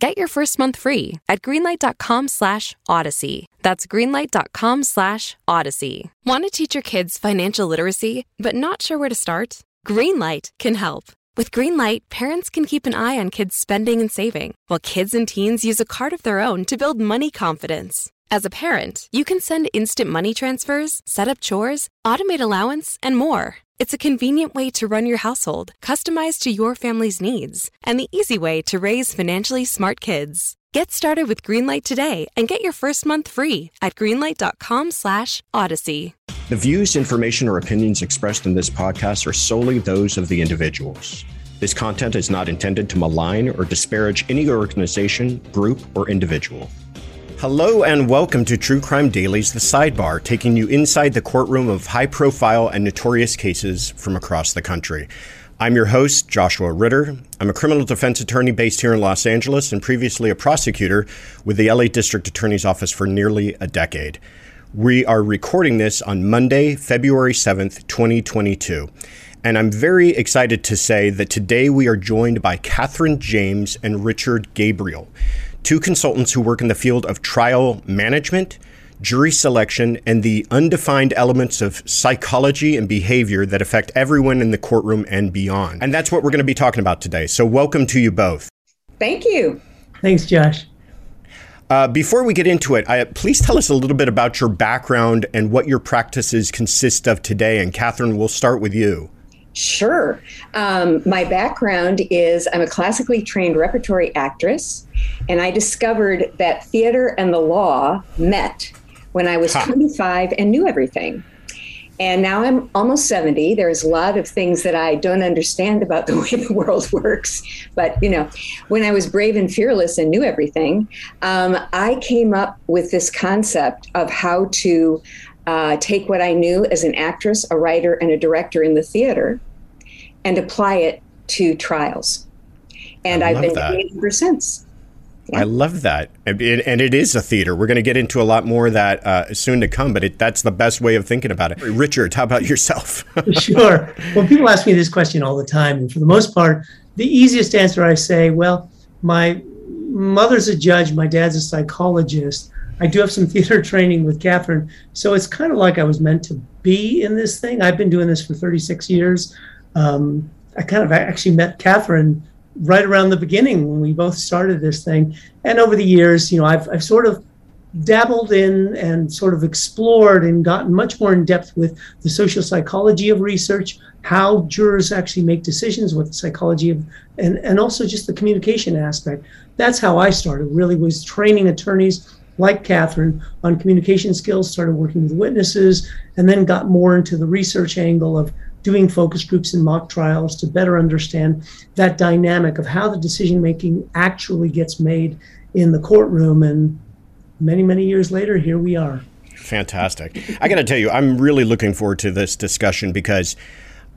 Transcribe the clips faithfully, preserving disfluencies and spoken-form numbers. Get your first month free at greenlight.com slash odyssey. That's greenlight.com slash odyssey. Want to teach your kids financial literacy, but not sure where to start? Greenlight can help. With Greenlight, parents can keep an eye on kids' spending and saving, while kids and teens use a card of their own to build money confidence. As a parent, you can send instant money transfers, set up chores, automate allowance, and more. It's a convenient way to run your household, customized to your family's needs, and the easy way to raise financially smart kids. Get started with Greenlight today and get your first month free at greenlight.com slash odyssey. The views, information, or opinions expressed in this podcast are solely those of the individuals. This content is not intended to malign or disparage any organization, group, or individual. Hello and welcome to True Crime Daily's The Sidebar, taking you inside the courtroom of high-profile and notorious cases from across the country. I'm your host, Joshua Ritter. I'm a criminal defense attorney based here in Los Angeles and previously a prosecutor with the L A District Attorney's Office for nearly a decade. We are recording this on Monday, February seventh, twenty twenty-two. And I'm very excited to say that today we are joined by Katherine James and Richard Gabriel, two consultants who work in the field of trial management, jury selection, and the undefined elements of psychology and behavior that affect everyone in the courtroom and beyond. And that's what we're going to be talking about today. So welcome to you both. Thank you. Thanks, Josh. Uh, before we get into it, I, please tell us a little bit about your background and what your practices consist of today. And Katherine, we'll start with you. Sure. Um, my background is I'm a classically trained repertory actress, and I discovered that theater and the law met when I was huh. twenty-five and knew everything. And now I'm almost seventy. There's a lot of things that I don't understand about the way the world works. But, you know, when I was brave and fearless and knew everything, um, I came up with this concept of how to uh, take what I knew as an actress, a writer, and a director in the theater and apply it to trials. And I've been doing it ever since. Yeah. I love that. And it is a theater. We're going to get into a lot more of that uh, soon to come, but it, that's the best way of thinking about it. Richard, how about yourself? Sure. Well, people ask me this question all the time. And for the most part, the easiest answer I say, well, my mother's a judge. My dad's a psychologist. I do have some theater training with Katherine. So it's kind of like I was meant to be in this thing. I've been doing this for thirty-six years. Um, I kind of actually met Katherine right around the beginning when we both started this thing. And over the years, you know, I've I've sort of dabbled in and sort of explored and gotten much more in depth with the social psychology of research, how jurors actually make decisions, what the psychology of, and, and also just the communication aspect. That's how I started, really, was training attorneys like Katherine on communication skills, started working with witnesses, and then got more into the research angle of doing focus groups and mock trials to better understand that dynamic of how the decision-making actually gets made in the courtroom. And many, many years later, here we are. Fantastic. I got to tell you, I'm really looking forward to this discussion because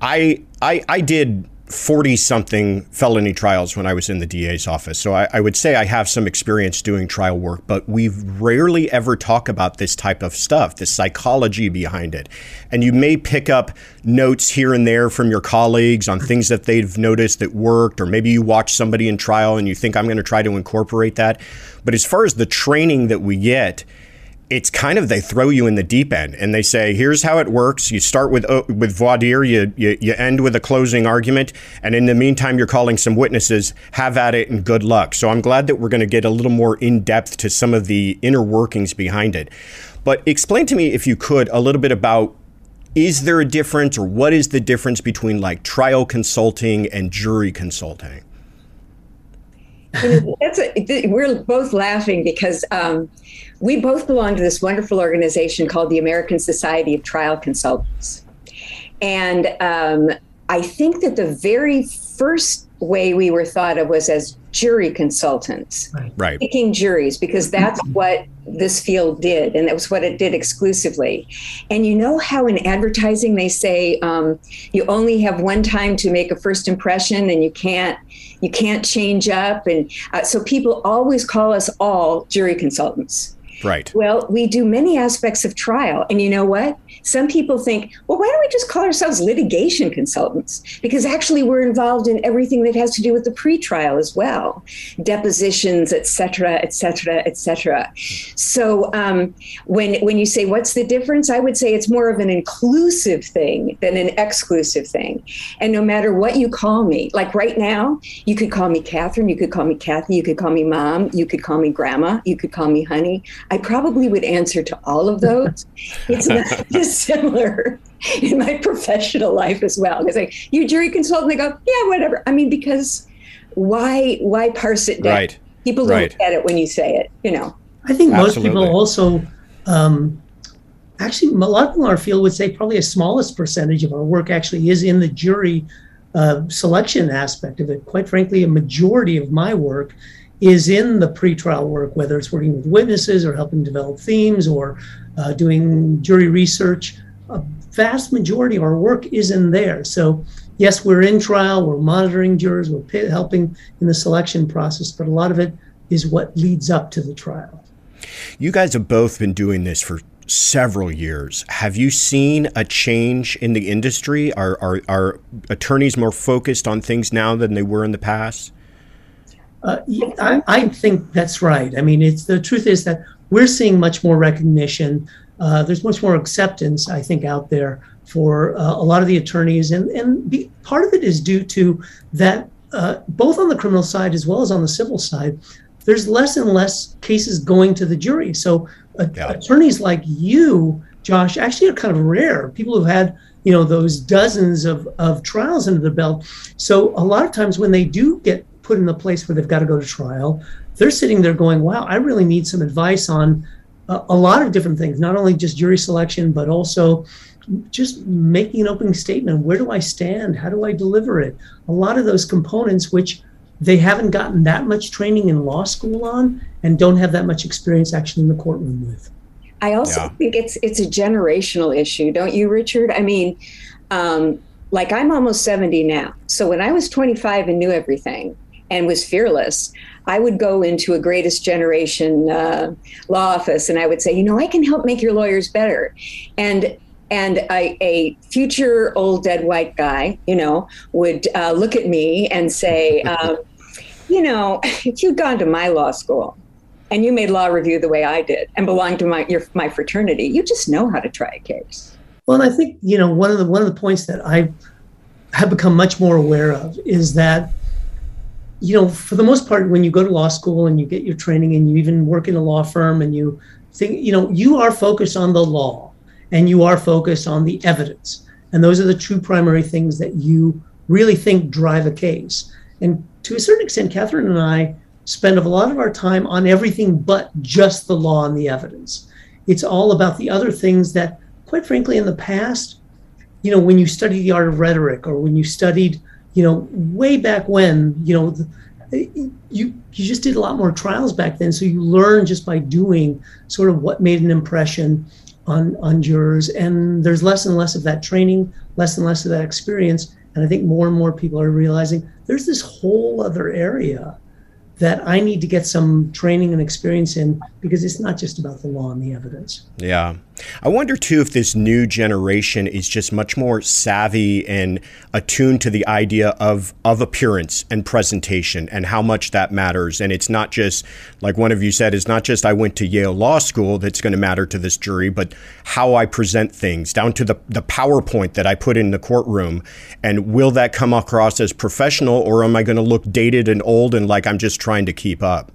I I, I did forty-something felony trials when I was in the D A's office. So I, I would say I have some experience doing trial work, but we rarely ever talk about this type of stuff, the psychology behind it. And you may pick up notes here and there from your colleagues on things that they've noticed that worked, or maybe you watch somebody in trial and you think, I'm going to try to incorporate that. But as far as the training that we get, it's kind of, they throw you in the deep end and they say, here's how it works. You start with with voir dire, you, you you end with a closing argument. And in the meantime, you're calling some witnesses, have at it and good luck. So I'm glad that we're going to get a little more in depth to some of the inner workings behind it. But explain to me, if you could, a little bit about, is there a difference, or what is the difference between like trial consulting and jury consulting? That's a, we're both laughing because um, we both belong to this wonderful organization called the American Society of Trial Consultants. And um, I think that the very first way we were thought of was as jury consultants, right. picking juries, because that's what this field did. And that was what it did exclusively. And you know how in advertising they say um, you only have one time to make a first impression and you can't you can't change up. And uh, so people always call us all jury consultants. Right. Well, we do many aspects of trial. And you know what? Some people think, well, why don't we just call ourselves litigation consultants? Because actually we're involved in everything that has to do with the pretrial as well. Depositions, et cetera, et cetera, et cetera. So um, when, when you say, what's the difference? I would say it's more of an inclusive thing than an exclusive thing. And no matter what you call me, like right now, you could call me Katherine, you could call me Kathy, you could call me Mom, you could call me Grandma, you could call me Honey. I probably would answer to all of those. It's not dissimilar in my professional life as well. It's like, you jury consultant, they go, yeah, whatever. I mean, because why why parse it down? Right. People don't right. get it when you say it, you know. I think most Absolutely. people also, um, actually, a lot of people in our field would say probably a smallest percentage of our work actually is in the jury uh, selection aspect of it. Quite frankly, a majority of my work is in the pretrial work, whether it's working with witnesses or helping develop themes or uh, doing jury research. A vast majority of our work is in there. So yes, we're in trial, we're monitoring jurors, we're p- helping in the selection process, but a lot of it is what leads up to the trial. You guys have both been doing this for several years. Have you seen a change in the industry? Are, are, are attorneys more focused on things now than they were in the past? Uh, I, I think that's right. I mean, it's the truth is that we're seeing much more recognition. Uh, there's much more acceptance, I think, out there for uh, a lot of the attorneys. And, and be, part of it is due to that, uh, both on the criminal side as well as on the civil side, there's less and less cases going to the jury. So uh, yeah. attorneys like you, Josh, actually are kind of rare. People who've had, you know, those dozens of, of trials under their belt. So a lot of times when they do get put in a place where they've got to go to trial, they're sitting there going, wow, I really need some advice on a, a lot of different things, not only just jury selection, but also just making an opening statement. Where do I stand? How do I deliver it? A lot of those components, which they haven't gotten that much training in law school on and don't have that much experience actually in the courtroom with. I also yeah. think it's it's a generational issue, don't you, Richard? I mean, um, like I'm almost seventy now. So when I was twenty-five and knew everything, and was fearless, I would go into a greatest generation uh, law office and I would say, you know, I can help make your lawyers better. And and I, a future old dead white guy, you know, would uh, look at me and say, um, you know, if you'd gone to my law school and you made law review the way I did and belonged to my your, my fraternity, you just know how to try a case. Well, and I think, you know, one of the one of the points that I have become much more aware of is that, you know, for the most part, when you go to law school and you get your training and you even work in a law firm and you think, you know, you are focused on the law and you are focused on the evidence. And those are the two primary things that you really think drive a case. And to a certain extent, Katherine and I spend a lot of our time on everything but just the law and the evidence. It's all about the other things that, quite frankly, in the past, you know, when you studied the art of rhetoric or when you studied, you know, way back when, you know, you you just did a lot more trials back then. So you learn just by doing sort of what made an impression on, on jurors. And there's less and less of that training, less and less of that experience. And I think more and more people are realizing there's this whole other area that I need to get some training and experience in, because it's not just about the law and the evidence. Yeah. I wonder, too, if this new generation is just much more savvy and attuned to the idea of of appearance and presentation and how much that matters. And it's not just, like one of you said, it's not just I went to Yale Law School that's going to matter to this jury, but how I present things, down to the, the PowerPoint that I put in the courtroom. And will that come across as professional, or am I going to look dated and old and like I'm just trying to keep up?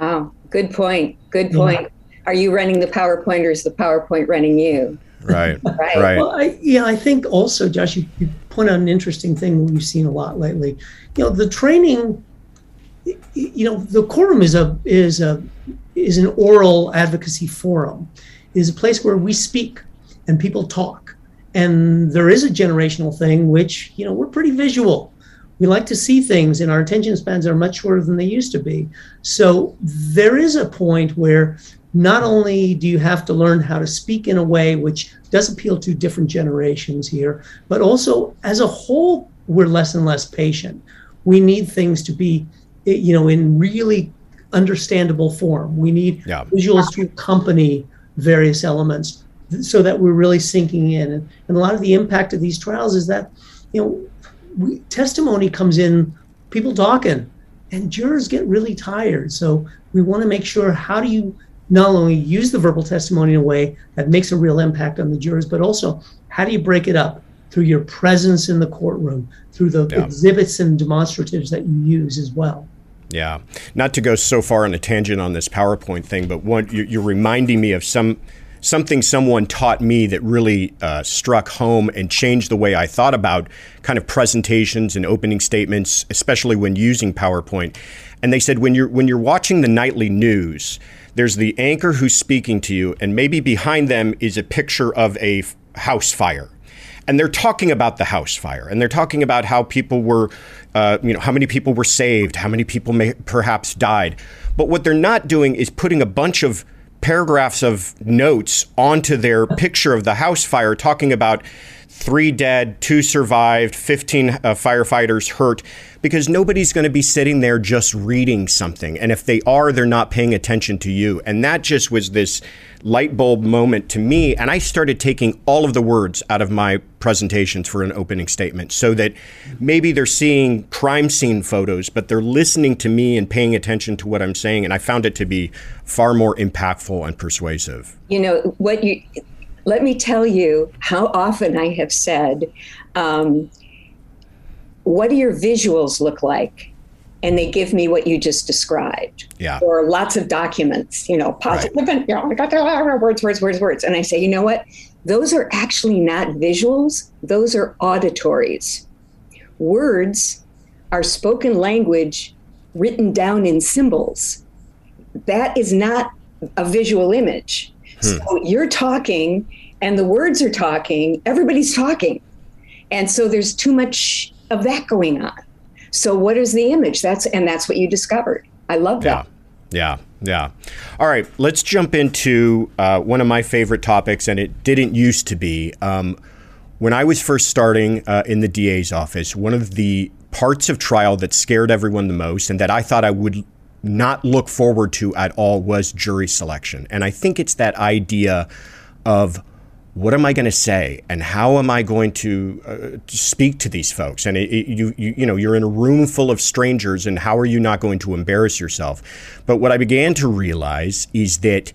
Oh, good point. Good point. Yeah. Are you running the PowerPoint, or is the PowerPoint running you? Right, right. right. Well, I, yeah, I think also, Josh, you, you point out an interesting thing we've seen a lot lately. You know, the training, you know, the courtroom is a is a is an oral advocacy forum. It is a place where we speak and people talk, and there is a generational thing, which, you know, we're pretty visual. We like to see things, and our attention spans are much shorter than they used to be. So there is a point where not only do you have to learn how to speak in a way which does appeal to different generations here, but also as a whole, we're less and less patient. We need things to be, you know, in really understandable form. We need yeah. visuals to accompany various elements so that we're really sinking in. And, and a lot of the impact of these trials is that, you know, we, testimony comes in, people talking, and jurors get really tired. So we want to make sure, how do you not only use the verbal testimony in a way that makes a real impact on the jurors, but also how do you break it up through your presence in the courtroom, through the yeah. exhibits and demonstratives that you use as well. Yeah. Not to go so far on a tangent on this PowerPoint thing, but one, you're reminding me of some something someone taught me that really uh, struck home and changed the way I thought about kind of presentations and opening statements, especially when using PowerPoint. And they said, when you're when you're watching the nightly news, there's the anchor who's speaking to you, and maybe behind them is a picture of a house fire. And they're talking about the house fire, and they're talking about how people were, uh, you know, how many people were saved, how many people may perhaps died. But what they're not doing is putting a bunch of paragraphs of notes onto their picture of the house fire, talking about three dead, two survived, fifteen uh, firefighters hurt, because nobody's going to be sitting there just reading something. And if they are, they're not paying attention to you. And that just was this light bulb moment to me. And I started taking all of the words out of my presentations for an opening statement, so that maybe they're seeing crime scene photos, but they're listening to me and paying attention to what I'm saying. And I found it to be far more impactful and persuasive. You know, what you... Let me tell you how often I have said, um, what do your visuals look like? And they give me what you just described. Yeah. Or lots of documents, you know, positive, right. you know, I got there, words, words, words, words. And I say, you know what? Those are actually not visuals. Those are auditories. Words are spoken language written down in symbols. That is not a visual image. So you're talking and the words are talking, everybody's talking. And so there's too much of that going on. So what is the image? That's and that's what you discovered. I love that. Yeah, yeah, yeah. All right, let's jump into uh, one of my favorite topics, and it didn't used to be. Um, when I was first starting uh, in the D A's office, one of the parts of trial that scared everyone the most, and that I thought I would not look forward to at all, was jury selection. And I think it's that idea of, what am I going to say, and how am I going to, uh, to speak to these folks? And it, it, you, you, you know, you're in a room full of strangers, and how are you not going to embarrass yourself? But what I began to realize is that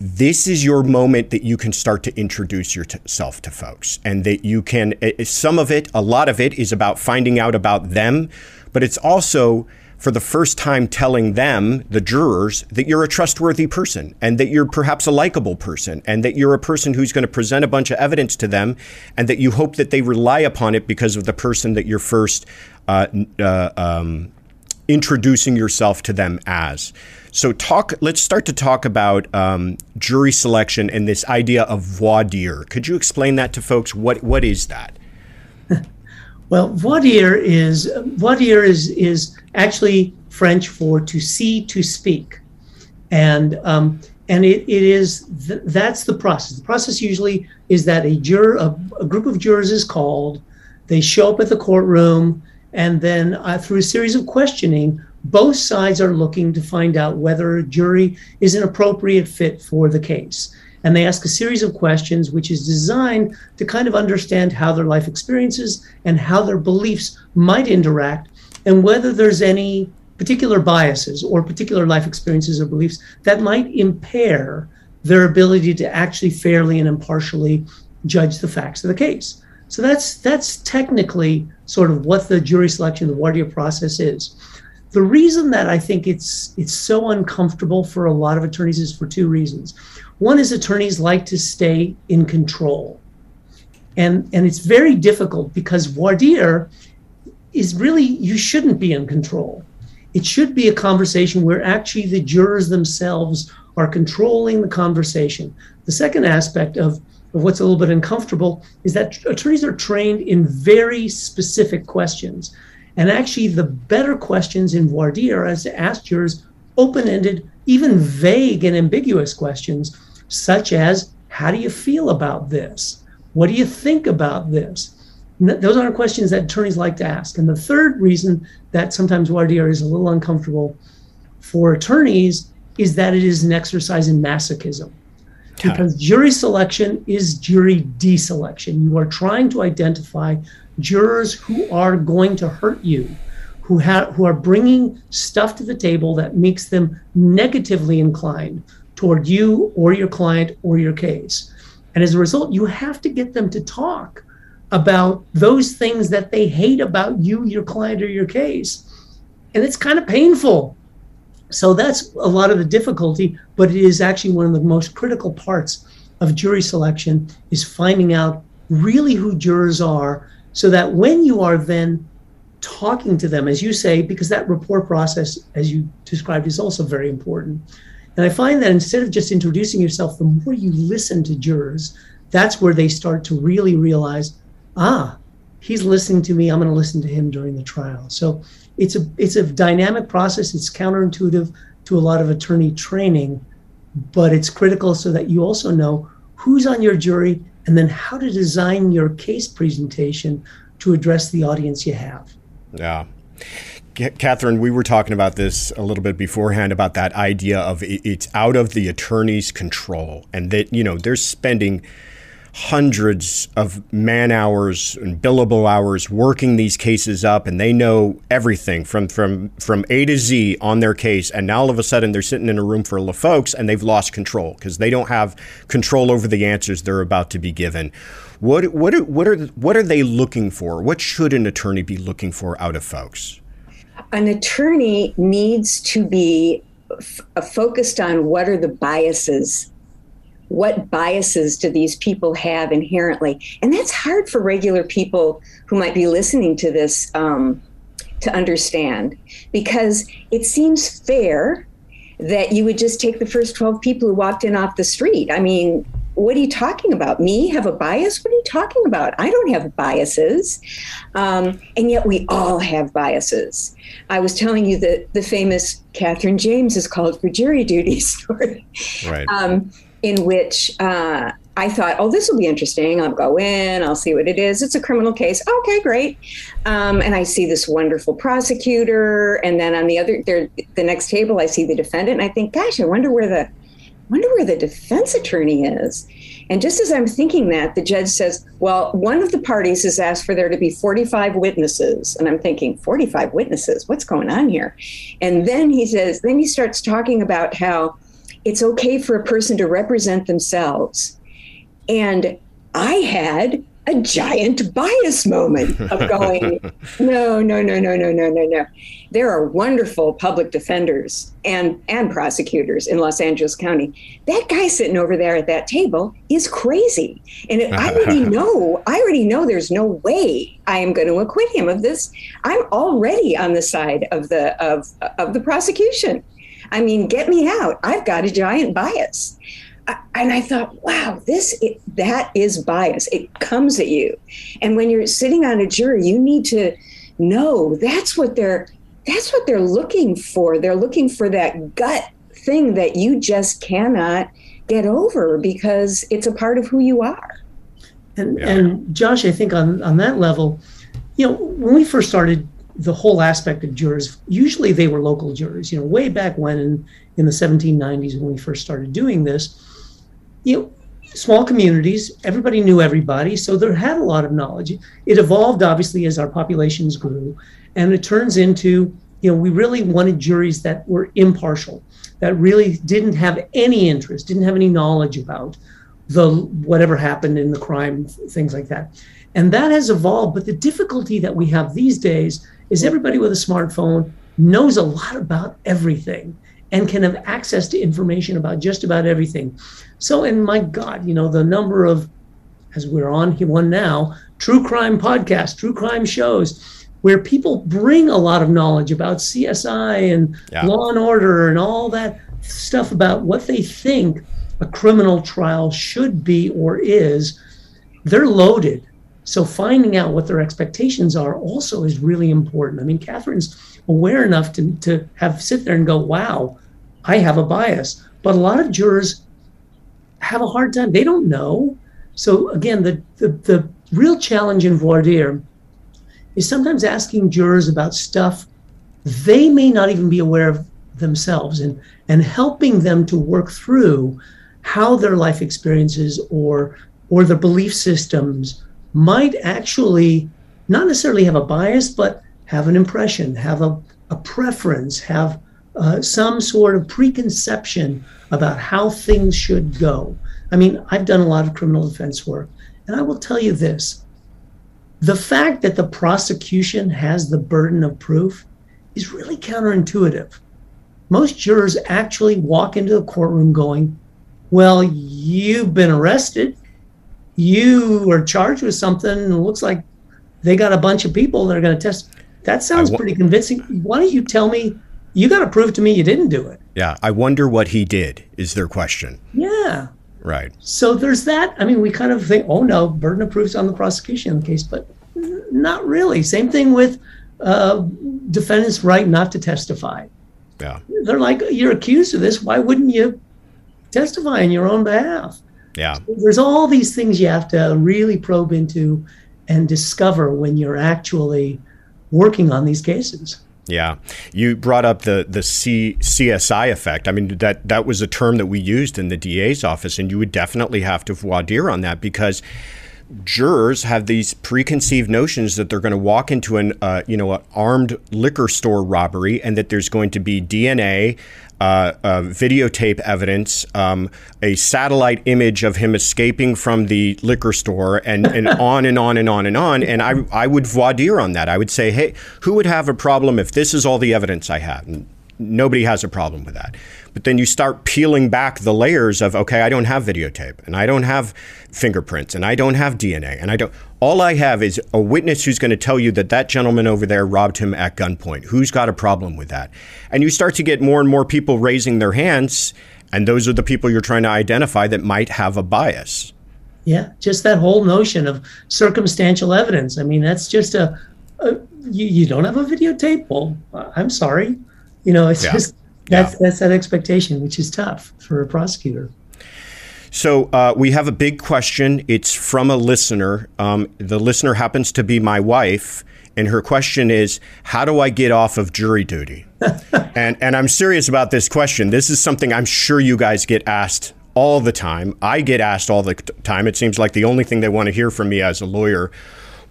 this is your moment that you can start to introduce yourself to folks, and that you can. Some of it, a lot of it, is about finding out about them, but it's also, for the first time, telling them, the jurors, that you're a trustworthy person, and that you're perhaps a likable person, and that you're a person who's going to present a bunch of evidence to them, and that you hope that they rely upon it because of the person that you're first uh, uh, um, introducing yourself to them as. So talk. Let's start to talk about um, jury selection and this idea of voir dire. Could you explain that to folks? What What is that? Well, voir dire is voir dire is is actually French for to see, to speak, and um, and it it is th- that's the process. The process usually is that a juror, a, a group of jurors is called, they show up at the courtroom, and then uh, through a series of questioning, both sides are looking to find out whether a jury is an appropriate fit for the case. And they ask a series of questions, which is designed to kind of understand how their life experiences and how their beliefs might interact, and whether there's any particular biases or particular life experiences or beliefs that might impair their ability to actually fairly and impartially judge the facts of the case. So that's that's technically sort of what the jury selection, the voir dire process is. The reason that I think it's it's so uncomfortable for a lot of attorneys is for two reasons. One is attorneys like to stay in control. And, and it's very difficult because voir dire is really, you shouldn't be in control. It should be a conversation where actually the jurors themselves are controlling the conversation. The second aspect of of what's a little bit uncomfortable is that attorneys are trained in very specific questions. And actually, the better questions in voir dire are to ask jurors open-ended, even vague and ambiguous questions, such as, how do you feel about this? What do you think about this? Those are questions that attorneys like to ask. And the third reason that sometimes voir dire is a little uncomfortable for attorneys is that it is an exercise in masochism. Because jury selection is jury deselection. You are trying to identify jurors who are going to hurt you, who have who are bringing stuff to the table that makes them negatively inclined toward you or your client or your case. And as a result, you have to get them to talk about those things that they hate about you, your client, or your case. And it's kind of painful. So that's a lot of the difficulty, but it is actually one of the most critical parts of jury selection, is finding out really who jurors are, so that when you are then talking to them, as you say, because that rapport process, as you described, is also very important. And I find that instead of just introducing yourself, the more you listen to jurors, that's where they start to really realize, ah, he's listening to me, I'm going to listen to him during the trial. So it's a it's a dynamic process. It's counterintuitive to a lot of attorney training, but it's critical so that you also know who's on your jury and then how to design your case presentation to address the audience you have. Yeah. Katherine, we were talking about this a little bit beforehand, about that idea of it's out of the attorney's control, and that, you know, they're spending hundreds of man hours and billable hours working these cases up, and they know everything from from from A to Z on their case, and now all of a sudden they're sitting in a room full of folks and they've lost control because they don't have control over the answers they're about to be given. What what what are what are they looking for? What should an attorney be looking for out of folks? An attorney needs to be f- focused on what are the biases. What biases do these people have inherently? And that's hard for regular people who might be listening to this um, to understand, because it seems fair that you would just take the first twelve people who walked in off the street. I mean, what are you talking about? Me have a bias? What are you talking about? I don't have biases. Um, and yet we all have biases. I was telling you that the famous Katherine James is called for jury duty story. Right. Um, in which uh, I thought, oh, this will be interesting. I'll go in, I'll see what it is. It's a criminal case. Okay, great. Um, and I see this wonderful prosecutor. And then on the other, there, the next table, I see the defendant. And I think, gosh, I wonder where the, wonder where the defense attorney is. And just as I'm thinking that, the judge says, well, one of the parties has asked for there to be forty-five witnesses. And I'm thinking, forty-five witnesses? What's going on here? And then he says, then he starts talking about how it's okay for a person to represent themselves. And I had a giant bias moment of going, no, no, no, no, no, no, no, no. There are wonderful public defenders and, and prosecutors in Los Angeles County. That guy sitting over there at that table is crazy. And it, I already know, I already know there's no way I am going to acquit him of this. I'm already on the side of the of of the prosecution. I mean, get me out. I've got a giant bias. I, and I thought, wow, this it, that is bias. It comes at you. And when you're sitting on a jury, you need to know that's what they're that's what they're looking for. They're looking for that gut thing that you just cannot get over because it's a part of who you are. And, yeah. and Josh, I think on, on that level, you know, when we first started the whole aspect of jurors, usually they were local jurors, you know, way back when in, in the seventeen nineties when we first started doing this, you know, small communities, everybody knew everybody. So there had a lot of knowledge. It evolved, obviously, as our populations grew. And it turns into, you know, we really wanted juries that were impartial, that really didn't have any interest, didn't have any knowledge about the whatever happened in the crime, things like that. And that has evolved. But the difficulty that we have these days is everybody with a smartphone knows a lot about everything and can have access to information about just about everything. So, and my God, you know, the number of, as we're on one now, true crime podcasts, true crime shows, where people bring a lot of knowledge about C S I and yeah. Law and Order and all that stuff about what they think a criminal trial should be or is, they're loaded. So finding out what their expectations are also is really important. I mean, Katherine's aware enough to, to have sit there and go, wow, I have a bias. But a lot of jurors have a hard time. They don't know. So again, the, the, the real challenge in voir dire is sometimes asking jurors about stuff they may not even be aware of themselves, and, and helping them to work through how their life experiences or, or their belief systems might actually not necessarily have a bias, but have an impression, have a, a preference, have uh, some sort of preconception about how things should go. I mean, I've done a lot of criminal defense work, and I will tell you this. The fact that the prosecution has the burden of proof is really counterintuitive. Most jurors actually walk into the courtroom going, well, you've been arrested. You are charged with something. It looks like they got a bunch of people that are going to test. That sounds pretty convincing. Why don't you tell me? You got to prove to me you didn't do it. Yeah. I wonder what he did is their question. Yeah. Right. So there's that. I mean, we kind of think, oh, no, burden of proof's on the prosecution in the case, but not really. Same thing with uh, defendant's right not to testify. Yeah. They're like, you're accused of this. Why wouldn't you testify on your own behalf? Yeah. So there's all these things you have to really probe into and discover when you're actually working on these cases. Yeah. You brought up the, the C, C S I effect. I mean, that, that was a term that we used in the D A's office, and you would definitely have to voir dire on that, because jurors have these preconceived notions that they're going to walk into an, uh, you know, an armed liquor store robbery, and that there's going to be D N A, uh, uh, videotape evidence, um, a satellite image of him escaping from the liquor store, and, and on and on and on and on. And I, I would voir dire on that. I would say, hey, who would have a problem if this is all the evidence I have? And nobody has a problem with that. But then you start peeling back the layers of, okay, I don't have videotape, and I don't have fingerprints, and I don't have D N A, and I don't, all I have is a witness who's going to tell you that that gentleman over there robbed him at gunpoint. Who's got a problem with that? And you start to get more and more people raising their hands, and those are the people you're trying to identify that might have a bias. Yeah, just that whole notion of circumstantial evidence. I mean, that's just a, a you, you don't have a videotape? Well, I'm sorry. You know, it's yeah. just, That's, that's that expectation, which is tough for a prosecutor. So uh, we have a big question. It's from a listener. Um, the listener happens to be my wife, and her question is, how do I get off of jury duty? and and I'm serious about this question. This is something I'm sure you guys get asked all the time. I get asked all the time. It seems like the only thing they want to hear from me as a lawyer.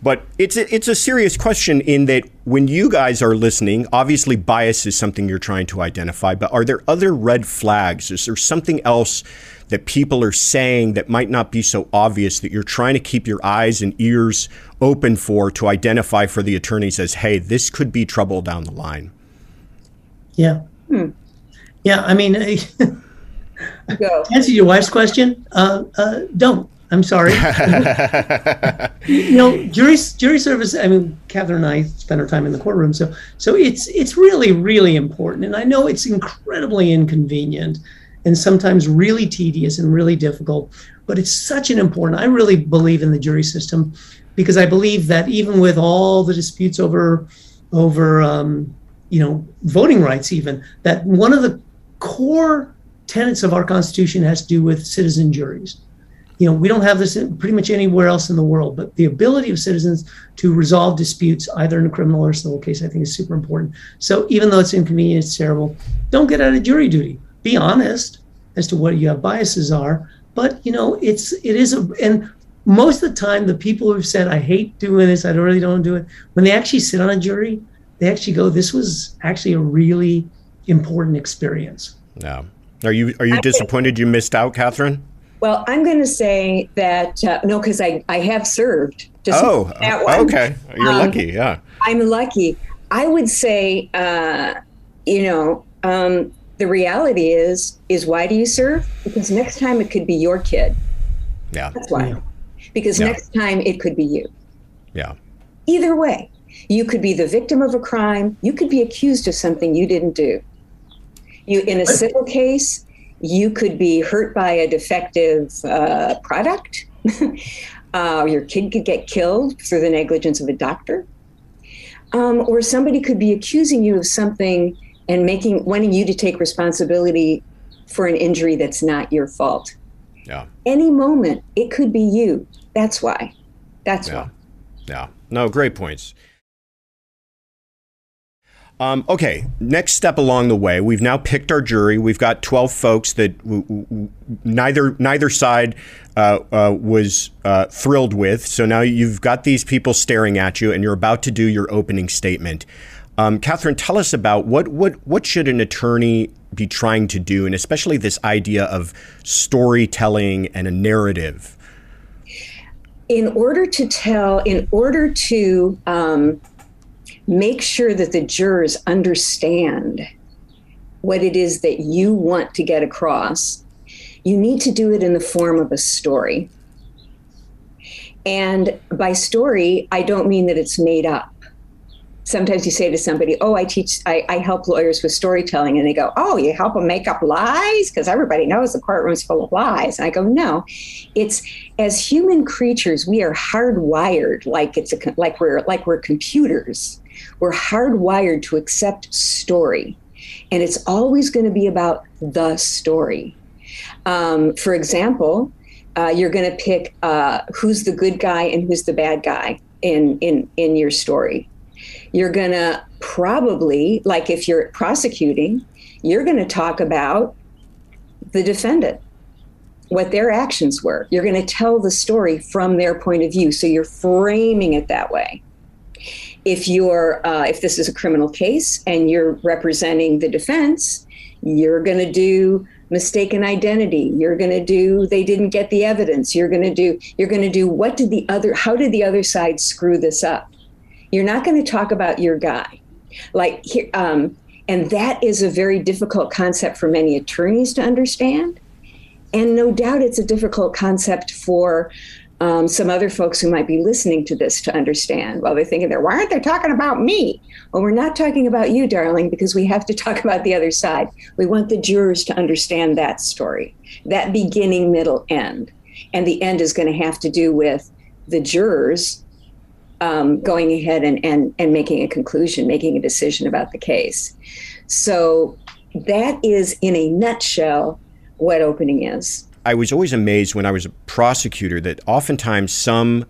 But it's a, it's a serious question in that when you guys are listening, obviously bias is something you're trying to identify, but are there other red flags? Is there something else that people are saying that might not be so obvious that you're trying to keep your eyes and ears open for, to identify for the attorneys as, hey, this could be trouble down the line? Yeah. Hmm. Yeah, I mean, to answer your wife's question, uh, uh, don't. I'm sorry. you know, jury jury service. I mean, Katherine and I spend our time in the courtroom, so so it's it's really really important. And I know it's incredibly inconvenient, and sometimes really tedious and really difficult. But it's such an important. I really believe in the jury system, because I believe that even with all the disputes over over um, you know, voting rights, even that one of the core tenets of our Constitution has to do with citizen juries. You know, we don't have this in pretty much anywhere else in the world, but the ability of citizens to resolve disputes, either in a criminal or civil case, I think is super important. So even though it's inconvenient, it's terrible, don't get out of jury duty. Be honest as to what your biases are. But, you know, it's, it is, a, and most of the time, the people who've said, I hate doing this, I really don't do it, when they actually sit on a jury, they actually go, this was actually a really important experience. Yeah. Are you, are you disappointed you missed out, Katherine? Well, I'm going to say that, uh, no, because I, I have served. Just oh, that one. Okay. You're um, lucky, yeah. I'm lucky. I would say, uh, you know, um, the reality is, is why do you serve? Because next time it could be your kid. Yeah. That's why. Yeah. Because yeah. next time it could be you. Yeah. Either way, you could be the victim of a crime. You could be accused of something you didn't do. You in a civil case, you could be hurt by a defective uh, product. uh, your kid could get killed through the negligence of a doctor. Um, or somebody could be accusing you of something and making wanting you to take responsibility for an injury that's not your fault. Yeah. Any moment, it could be you. That's why. That's yeah. why. Yeah. No, great points. Um, okay, next step along the way, we've now picked our jury. We've got twelve folks that w- w- neither neither side uh, uh, was uh, thrilled with. So now you've got these people staring at you, and you're about to do your opening statement. Um, Katherine, tell us about what, what what should an attorney be trying to do, and especially this idea of storytelling and a narrative. In order to tell, in order to... Um make sure that the jurors understand what it is that you want to get across. You need to do it in the form of a story. And by story, I don't mean that it's made up. Sometimes you say to somebody, oh, I teach, I, I help lawyers with storytelling. And they go, oh, you help them make up lies? Because everybody knows the courtroom's full of lies. And I go, no, it's as human creatures, we are hardwired like it's a, like we're like we're computers. We're hardwired to accept story, and it's always going to be about the story. Um, for example, uh, you're going to pick uh, who's the good guy and who's the bad guy in in in your story. You're going to probably, like if you're prosecuting, you're going to talk about the defendant, what their actions were. You're going to tell the story from their point of view, so you're framing it that way. If you're, uh, if this is a criminal case and you're representing the defense, you're going to do mistaken identity. You're going to do they didn't get the evidence. You're going to do you're going to do what did the other how did the other side screw this up? You're not going to talk about your guy, like here, um, and that is a very difficult concept for many attorneys to understand, and no doubt it's a difficult concept for. Um, some other folks who might be listening to this to understand while well, they're thinking, why aren't they talking about me? Well, we're not talking about you, darling, because we have to talk about the other side. We want the jurors to understand that story, that beginning, middle, end. And the end is going to have to do with the jurors um, going ahead and, and, and making a conclusion, making a decision about the case. So that is, in a nutshell, what opening is. I was always amazed when I was a prosecutor that oftentimes some,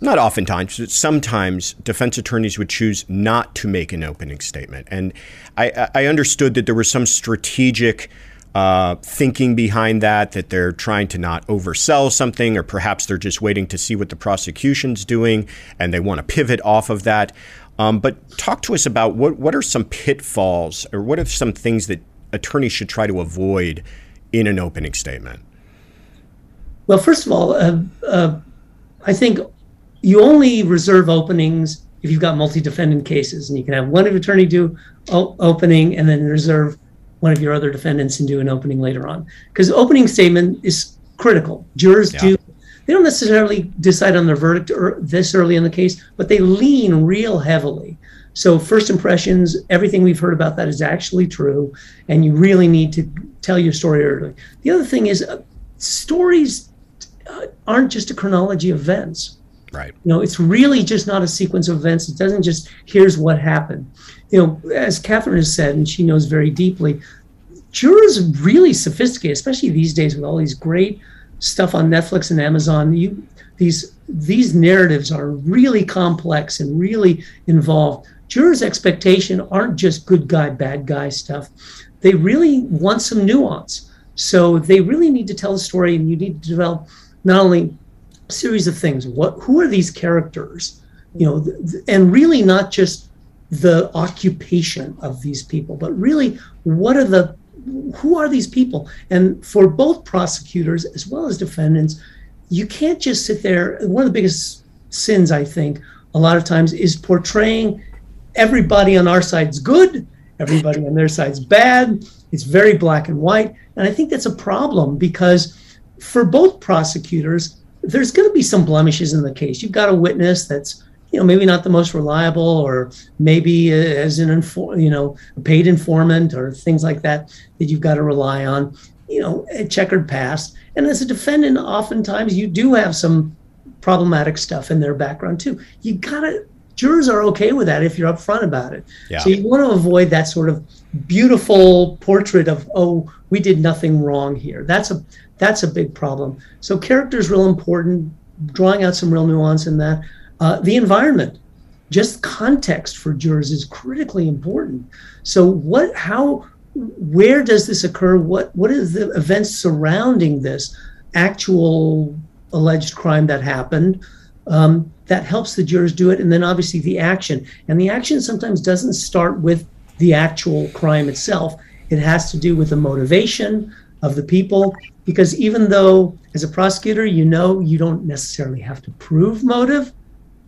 not oftentimes, but sometimes defense attorneys would choose not to make an opening statement. And I, I understood that there was some strategic uh, thinking behind that, that they're trying to not oversell something, or perhaps they're just waiting to see what the prosecution's doing and they want to pivot off of that. Um, but talk to us about what, what are some pitfalls, or what are some things that attorneys should try to avoid in an opening statement? Well, first of all, uh, uh, I think you only reserve openings if you've got multi-defendant cases, and you can have one attorney do o- opening and then reserve one of your other defendants and do an opening later on. Because opening statement is critical. Jurors yeah. do, they don't necessarily decide on their verdict or this early in the case, but they lean real heavily. So first impressions, everything we've heard about that is actually true, and you really need to tell your story early. The other thing is uh, stories aren't just a chronology of events. Right. You know, it's really just not a sequence of events. It doesn't just, here's what happened. You know, as Katherine has said, and she knows very deeply, jurors are really sophisticated, especially these days with all these great stuff on Netflix and Amazon. You, these, these narratives are really complex and really involved. Jurors' expectation aren't just good guy, bad guy stuff. They really want some nuance. So they really need to tell the story, and you need to develop not only a series of things, what, who are these characters, you know, th- th- and really not just the occupation of these people, but really what are the, who are these people? And for both prosecutors as well as defendants, you can't just sit there. One of the biggest sins, I think, a lot of times is portraying everybody on our side's good, everybody on their side's bad. It's very black and white. And I think that's a problem, because for both prosecutors, there's going to be some blemishes in the case. You've got a witness that's, you know, maybe not the most reliable, or maybe as an, infor- you know, a paid informant or things like that, that you've got to rely on. you know, a checkered past. And as a defendant, oftentimes you do have some problematic stuff in their background too. You gotta, jurors are okay with that if you're upfront about it. Yeah. So you want to avoid that sort of beautiful portrait of, oh, we did nothing wrong here. That's a, that's a big problem. So character is real important, drawing out some real nuance in that. Uh, the environment, just context for jurors is critically important. So what, how, where does this occur? What, what is the events surrounding this actual alleged crime that happened? Um, that helps the jurors do it. And then obviously the action, and the action sometimes doesn't start with the actual crime itself. It has to do with the motivation of the people, because even though as a prosecutor, you know, you don't necessarily have to prove motive,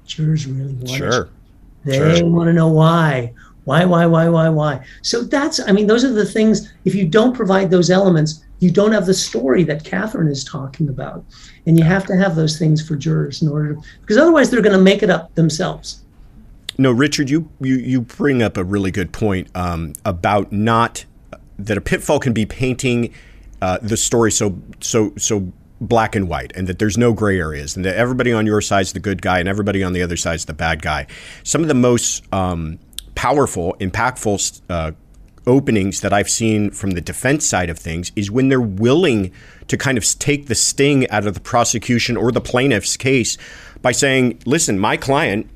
jurors really want sure. it. They sure. want to know why. Why, why, why, why, why? So that's, I mean, those are the things. If you don't provide those elements, you don't have the story that Katherine is talking about. And you have to have those things for jurors in order to, because otherwise they're going to make it up themselves. No, Richard, you, you, you bring up a really good point um, about not, that a pitfall can be painting uh, the story so, so, so black and white, and that there's no gray areas, and that everybody on your side's the good guy and everybody on the other side's the bad guy. Some of the most, um, powerful, impactful uh, openings that I've seen from the defense side of things is when they're willing to kind of take the sting out of the prosecution or the plaintiff's case by saying, listen, my client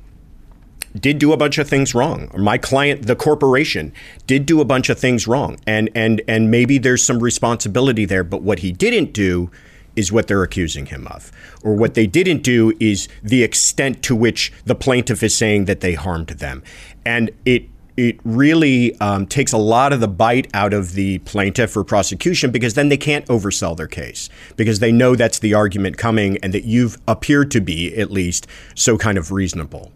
did do a bunch of things wrong, or my client, the corporation, did do a bunch of things wrong. And, and, and maybe there's some responsibility there, but what he didn't do is what they're accusing him of, or what they didn't do is the extent to which the plaintiff is saying that they harmed them. And it it really um, takes a lot of the bite out of the plaintiff or prosecution, because then they can't oversell their case, because they know that's the argument coming, and that you've appeared to be at least so kind of reasonable.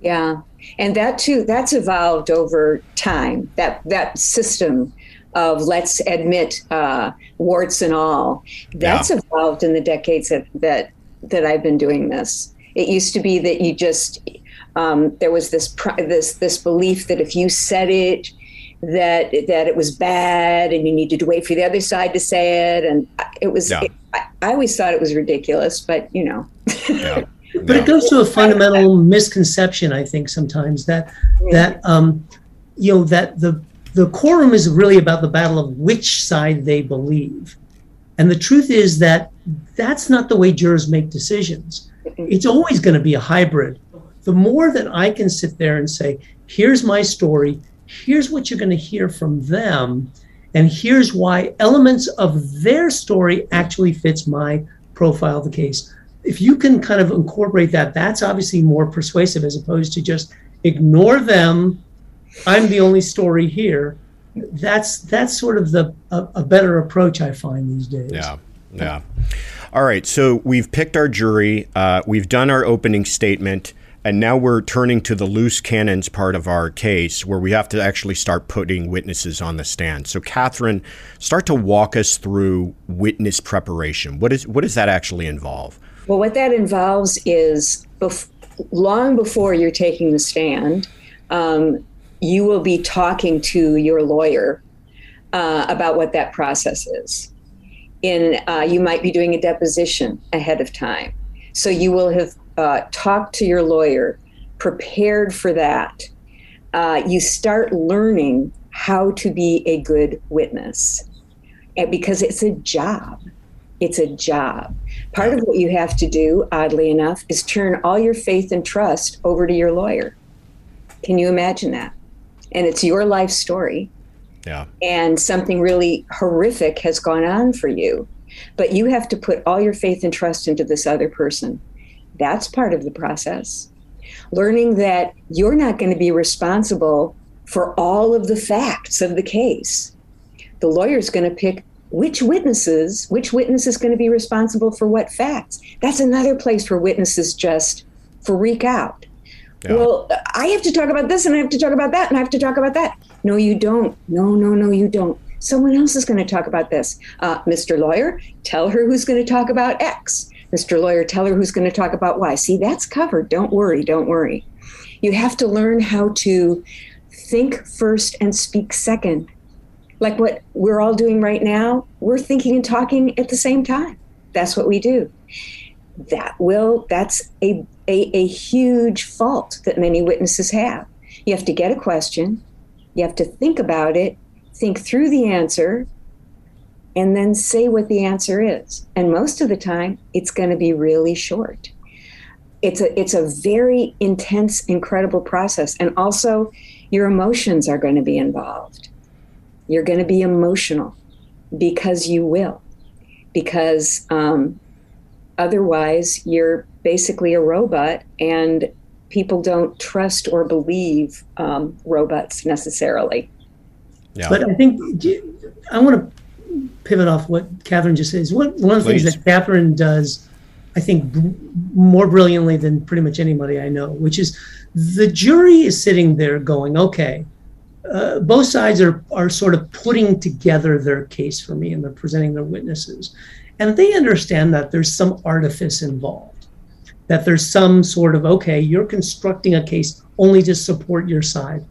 Yeah, and that too, that's evolved over time, that that system of let's admit uh, warts and all. That's yeah. evolved in the decades that, that that I've been doing this. It used to be that you just, um, there was this this this belief that if you said it, that that it was bad, and you needed to wait for the other side to say it. And it was, yeah. it, I, I always thought it was ridiculous, but you know. yeah. But yeah. it goes to a fundamental misconception, I think, sometimes that, that um, you know, that the, The quorum is really about the battle of which side they believe. And the truth is that that's not the way jurors make decisions. It's always going to be a hybrid. The more that I can sit there and say, here's my story, here's what you're going to hear from them, and here's why elements of their story actually fits my profile of the case. If you can kind of incorporate that, that's obviously more persuasive as opposed to just ignore them, I'm the only story here. That's that's sort of the a, a better approach I find these days. Yeah, yeah. All right, so we've picked our jury. Uh, we've done our opening statement. And now we're turning to the loose cannons part of our case, where we have to actually start putting witnesses on the stand. So, Katherine, start to walk us through witness preparation. What is what does that actually involve? Well, what that involves is bef- long before you're taking the stand, um, you will be talking to your lawyer uh, about what that process is. In uh, you might be doing a deposition ahead of time. So you will have uh, talked to your lawyer, prepared for that. Uh, you start learning how to be a good witness, and because it's a job. It's a job. Part of what you have to do, oddly enough, is turn all your faith and trust over to your lawyer. Can you imagine that? And it's your life story. Yeah. And something really horrific has gone on for you, but you have to put all your faith and trust into this other person. That's part of the process. Learning that you're not going to be responsible for all of the facts of the case. The lawyer's going to pick which witnesses, which witness is going to be responsible for what facts. That's another place where witnesses just freak out. Yeah. Well, I have to talk about this, and I have to talk about that, and I have to talk about that. No, you don't. No, no, no, you don't. Someone else is going to talk about this. Uh, Mister Lawyer, tell her who's going to talk about X. Mister Lawyer, tell her who's going to talk about Y. See, that's covered. Don't worry. Don't worry. You have to learn how to think first and speak second, like what we're all doing right now, we're thinking and talking at the same time. That's what we do. That will, that's a, a, a huge fault that many witnesses have. You have to get a question, you have to think about it, think through the answer, and then say what the answer is. And most of the time, it's going to be really short. It's a, it's a very intense, incredible process. And also, your emotions are going to be involved. You're going to be emotional because you will, because um, otherwise you're basically a robot, and people don't trust or believe um, robots necessarily. Yeah. But I think I want to pivot off what Katherine just said. One, one of the Please. things that Katherine does, I think, more brilliantly than pretty much anybody I know, which is the jury is sitting there going, okay, uh, both sides are, are sort of putting together their case for me, and they're presenting their witnesses. And they understand that there's some artifice involved, that there's some sort of, okay, you're constructing a case only to support your side.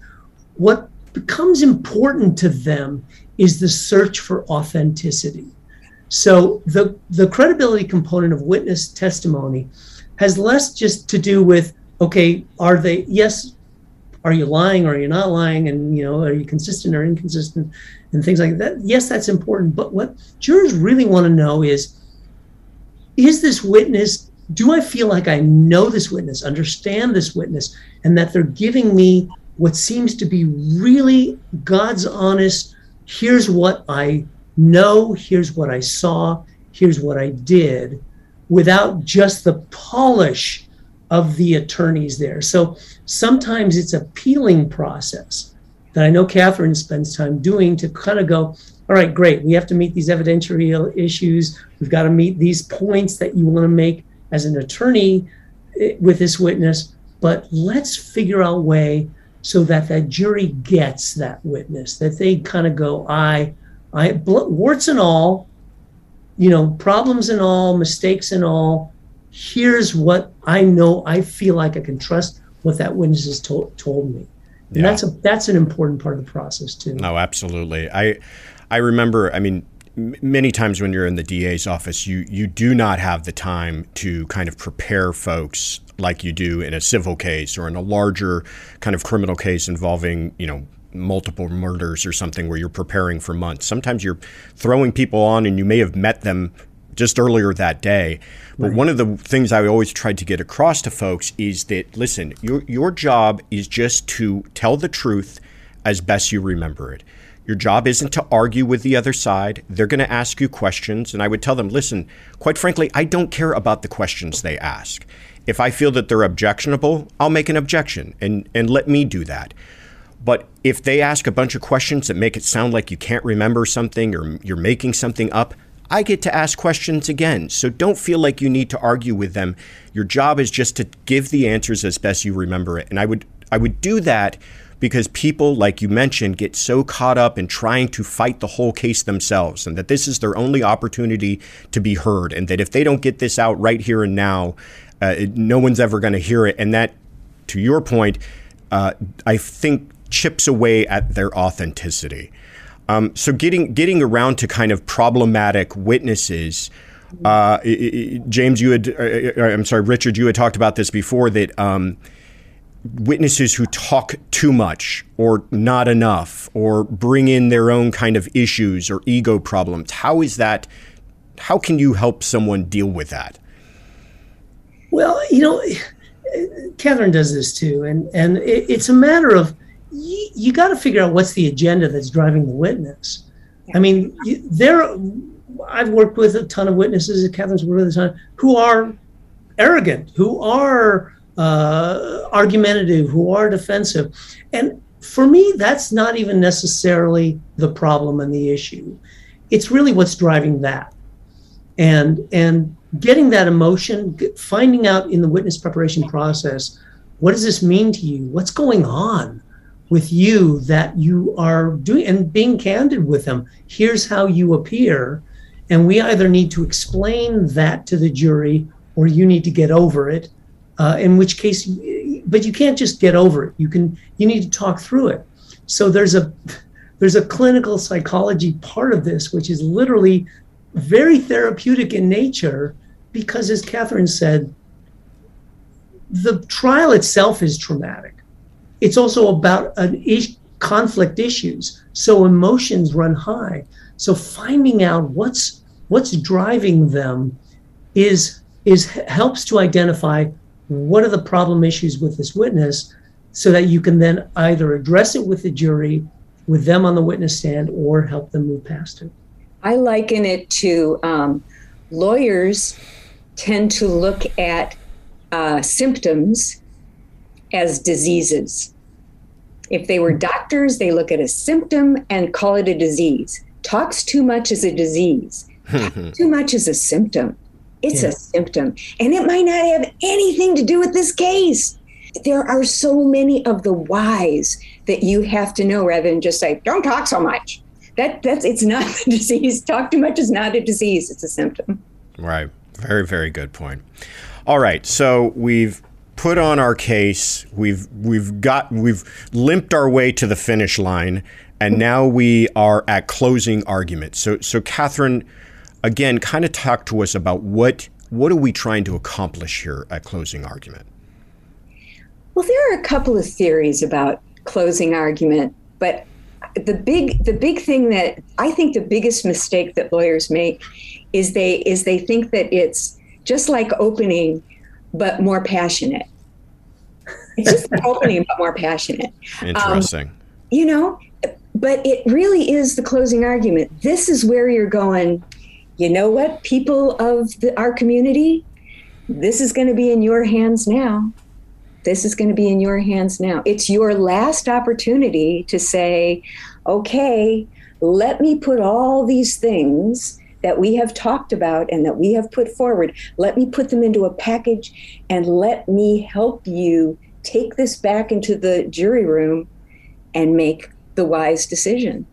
What becomes important to them is the search for authenticity. So the, the credibility component of witness testimony has less just to do with, okay, are they, yes, are you lying or are you not lying? And, you know, are you consistent or inconsistent and things like that? Yes, that's important. But what jurors really want to know is, is this witness, do I feel like I know this witness, understand this witness, and that they're giving me what seems to be really God's honest, here's what I know, here's what I saw, here's what I did, without just the polish of the attorneys there. So sometimes it's a peeling process that I know Katherine spends time doing to kind of go, all right, great, we have to meet these evidentiary issues. We've got to meet these points that you want to make as an attorney with this witness, but let's figure out a way so that that jury gets that witness, that they kind of go, I, I, warts and all, you know, problems and all, mistakes and all, here's what I know, I feel like I can trust what that witness has told, told me. And yeah. that's a, that's an important part of the process too. No, absolutely. I, I remember, I mean, many times when you're in the D A's office, you, you do not have the time to kind of prepare folks like you do in a civil case or in a larger kind of criminal case involving, you know, multiple murders or something where you're preparing for months. Sometimes you're throwing people on and you may have met them just earlier that day. But right. one of the things I always tried to get across to folks is that, listen, your your job is just to tell the truth as best you remember it. Your job isn't to argue with the other side. They're going to ask you questions. And I would tell them, listen, quite frankly, I don't care about the questions they ask. If I feel that they're objectionable, I'll make an objection and, and let me do that. But if they ask a bunch of questions that make it sound like you can't remember something or you're making something up, I get to ask questions again. So don't feel like you need to argue with them. Your job is just to give the answers as best you remember it. And I would I would do that because people, like you mentioned, get so caught up in trying to fight the whole case themselves, and that this is their only opportunity to be heard, and that if they don't get this out right here and now, uh, it, no one's ever going to hear it. And that, to your point, uh, I think chips away at their authenticity. Um, so getting getting around to kind of problematic witnesses, uh, James, you had, uh, I'm sorry, Richard, you had talked about this before, that um, witnesses who talk too much or not enough or bring in their own kind of issues or ego problems. How is that? How can you help someone deal with that? Well, you know, Katherine does this too, and and it, it's a matter of, you, you got to figure out what's the agenda that's driving the witness. Yeah. I mean, you, there. I've worked with a ton of witnesses at Catherine's worked with a ton who are arrogant, who are uh, argumentative, who are defensive, and for me, that's not even necessarily the problem and the issue. It's really what's driving that, and and getting that emotion, finding out in the witness preparation process, what does this mean to you? What's going on with you that you are doing, and being candid with them. Here's how you appear. And we either need to explain that to the jury or you need to get over it, uh, in which case, but you can't just get over it. You can, you need to talk through it. So there's a, There's a clinical psychology part of this, which is literally very therapeutic in nature, because as Katherine said, the trial itself is traumatic. It's also about an is- conflict issues. So emotions run high. So finding out what's what's driving them is is helps to identify what are the problem issues with this witness, so that you can then either address it with the jury, with them on the witness stand, or help them move past it. I liken it to um, lawyers tend to look at uh, symptoms as diseases. If they were doctors, they look at a symptom and call it a disease. Talks too much is a disease. Too much is a symptom. It's yeah. a symptom. And it might not have anything to do with this case. There are so many of the whys that you have to know, rather than just say, don't talk so much. That that's it's not a disease. Talk too much is not a disease. It's a symptom. Right. Very, very good point. All right. So we've put on our case. We've we've got we've limped our way to the finish line, and now we are at closing argument. So so Katherine, again, kind of talk to us about what what are we trying to accomplish here at closing argument? Well, there are a couple of theories about closing argument, but the big the big thing that I think the biggest mistake that lawyers make is they is they think that it's just like opening, but more passionate. It's just like opening, but more passionate. Interesting. Um, you know, but it really is the closing argument. This is where you're going, you know what, people of the, our community, this is going to be in your hands now. This is going to be in your hands now. It's your last opportunity to say, okay, let me put all these things that we have talked about and that we have put forward, let me put them into a package and let me help you take this back into the jury room and make the wise decision.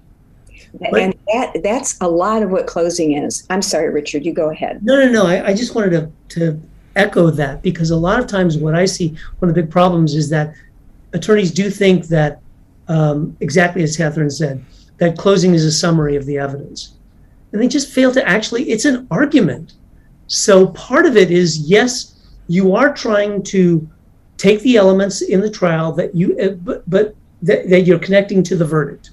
But, and that that's a lot of what closing is. I'm sorry, Richard, you go ahead. No, no, no, I, I just wanted to... to echo that, because a lot of times what I see, one of the big problems is that attorneys do think that, um, exactly as Katherine said, that closing is a summary of the evidence. And they just fail to actually, it's an argument. So part of it is, yes, you are trying to take the elements in the trial that you, but, but that, that you're connecting to the verdict.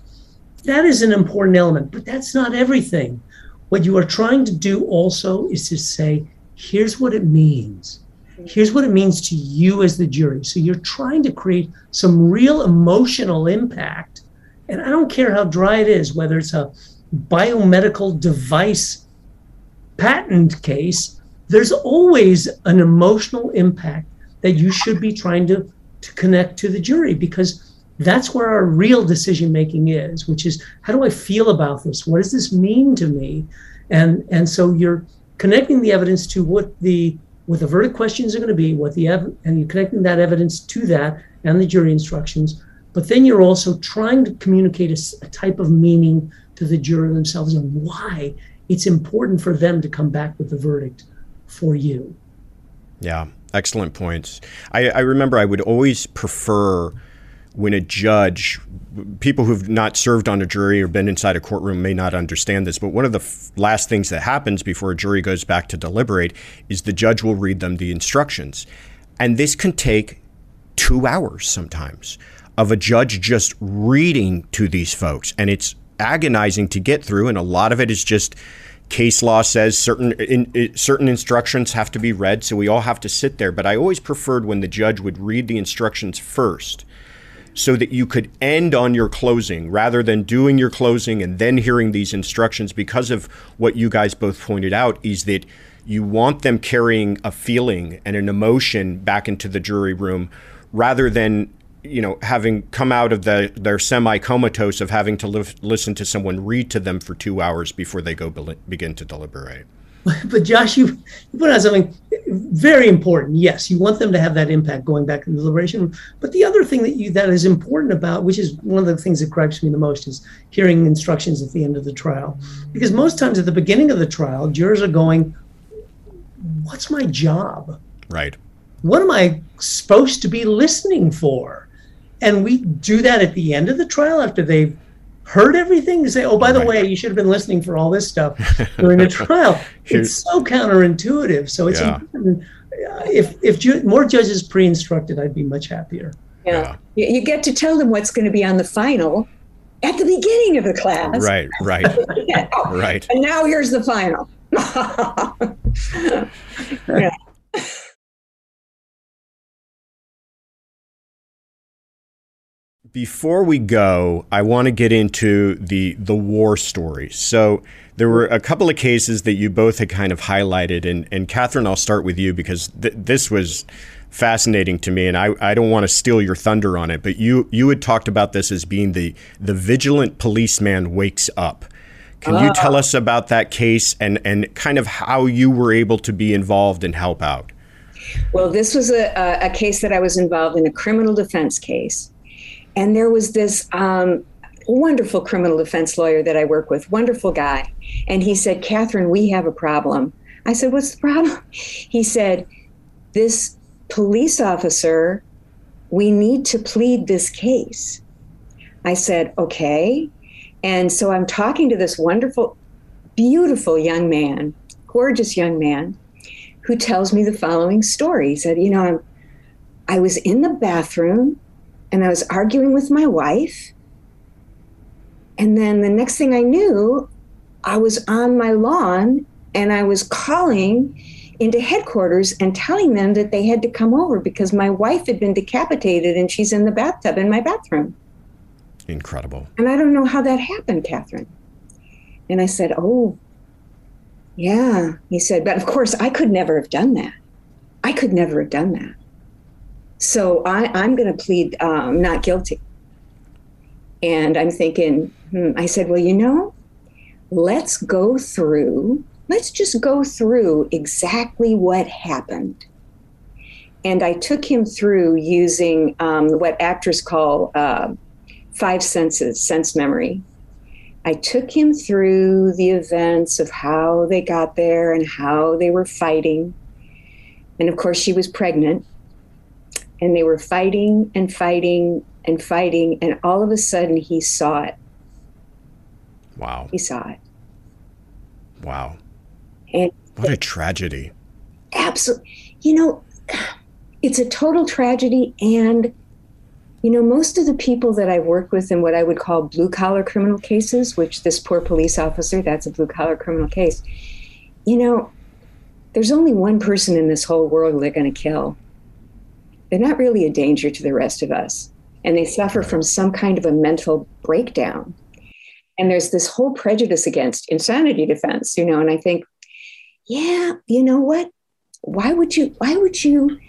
That is an important element, but that's not everything. What you are trying to do also is to say, here's what it means. Here's what it means to you as the jury. So you're trying to create some real emotional impact. And I don't care how dry it is, whether it's a biomedical device patent case, there's always an emotional impact that you should be trying to, to connect to the jury, because that's where our real decision-making is, which is, how do I feel about this? What does this mean to me? And, and so you're connecting the evidence to what the what the verdict questions are going to be, what the ev- and you're connecting that evidence to that and the jury instructions. But then you're also trying to communicate a, a type of meaning to the juror themselves and why it's important for them to come back with the verdict for you. Yeah, excellent points. I, I remember I would always prefer when a judge, people who've not served on a jury or been inside a courtroom may not understand this, but one of the f- last things that happens before a jury goes back to deliberate is the judge will read them the instructions. And this can take two hours sometimes of a judge just reading to these folks. And it's agonizing to get through. And a lot of it is just case law says certain in, in, certain instructions have to be read. So we all have to sit there. But I always preferred when the judge would read the instructions first, so that you could end on your closing rather than doing your closing and then hearing these instructions, because of what you guys both pointed out is that you want them carrying a feeling and an emotion back into the jury room, rather than, you know, having come out of the, their semi-comatose of having to live, listen to someone read to them for two hours before they go be- begin to deliberate. But Josh, you put out something very important. Yes, you want them to have that impact going back to the deliberation room. But the other thing that you that is important about, which is one of the things that gripes me the most, is hearing instructions at the end of the trial. Because most times at the beginning of the trial, jurors are going, what's my job? Right. What am I supposed to be listening for? And we do that at the end of the trial after they've heard everything and say, oh, by the right. way, you should have been listening for all this stuff during the trial. It's so counterintuitive. So it's yeah. important. If, if ju- more judges pre-instructed, I'd be much happier. Yeah. yeah. You get to tell them what's going to be on the final at the beginning of the class. Right, right, yeah. right. And now here's the final. yeah. Before we go, I want to get into the the war story. So there were a couple of cases that you both had kind of highlighted. And, and Katherine, I'll start with you because th- this was fascinating to me. And I, I don't want to steal your thunder on it, but you, you had talked about this as being the, the vigilant policeman wakes up. Can you tell us about that case and, and kind of how you were able to be involved and help out? Well, this was a, a, a case that I was involved in, a criminal defense case. And there was this um, wonderful criminal defense lawyer that I work with, wonderful guy. And he said, Katherine, we have a problem. I said, what's the problem? He said, this police officer, we need to plead this case. I said, okay. And so I'm talking to this wonderful, beautiful young man, gorgeous young man, who tells me the following story. He said, you know, I'm, I was in the bathroom and I was arguing with my wife. And then the next thing I knew, I was on my lawn and I was calling into headquarters and telling them that they had to come over because my wife had been decapitated and she's in the bathtub in my bathroom. Incredible. And I don't know how that happened, Katherine. And I said, oh, yeah. He said, but of course, I could never have done that. I could never have done that. So I, I'm going to plead um, not guilty. And I'm thinking, hmm. I said, well, you know, let's go through, let's just go through exactly what happened. And I took him through using um, what actors call uh, five senses, sense memory. I took him through the events of how they got there and how they were fighting. And of course, she was pregnant. And they were fighting and fighting and fighting. And all of a sudden, he saw it. Wow. He saw it. Wow. And what a tragedy. Absolutely. You know, it's a total tragedy. And, you know, most of the people that I work with in what I would call blue collar criminal cases, which this poor police officer, that's a blue collar criminal case. You know, there's only one person in this whole world they're going to kill. They're not really a danger to the rest of us. And they suffer from some kind of a mental breakdown. And there's this whole prejudice against insanity defense, you know, and I think, yeah, you know what? Why would you, why would you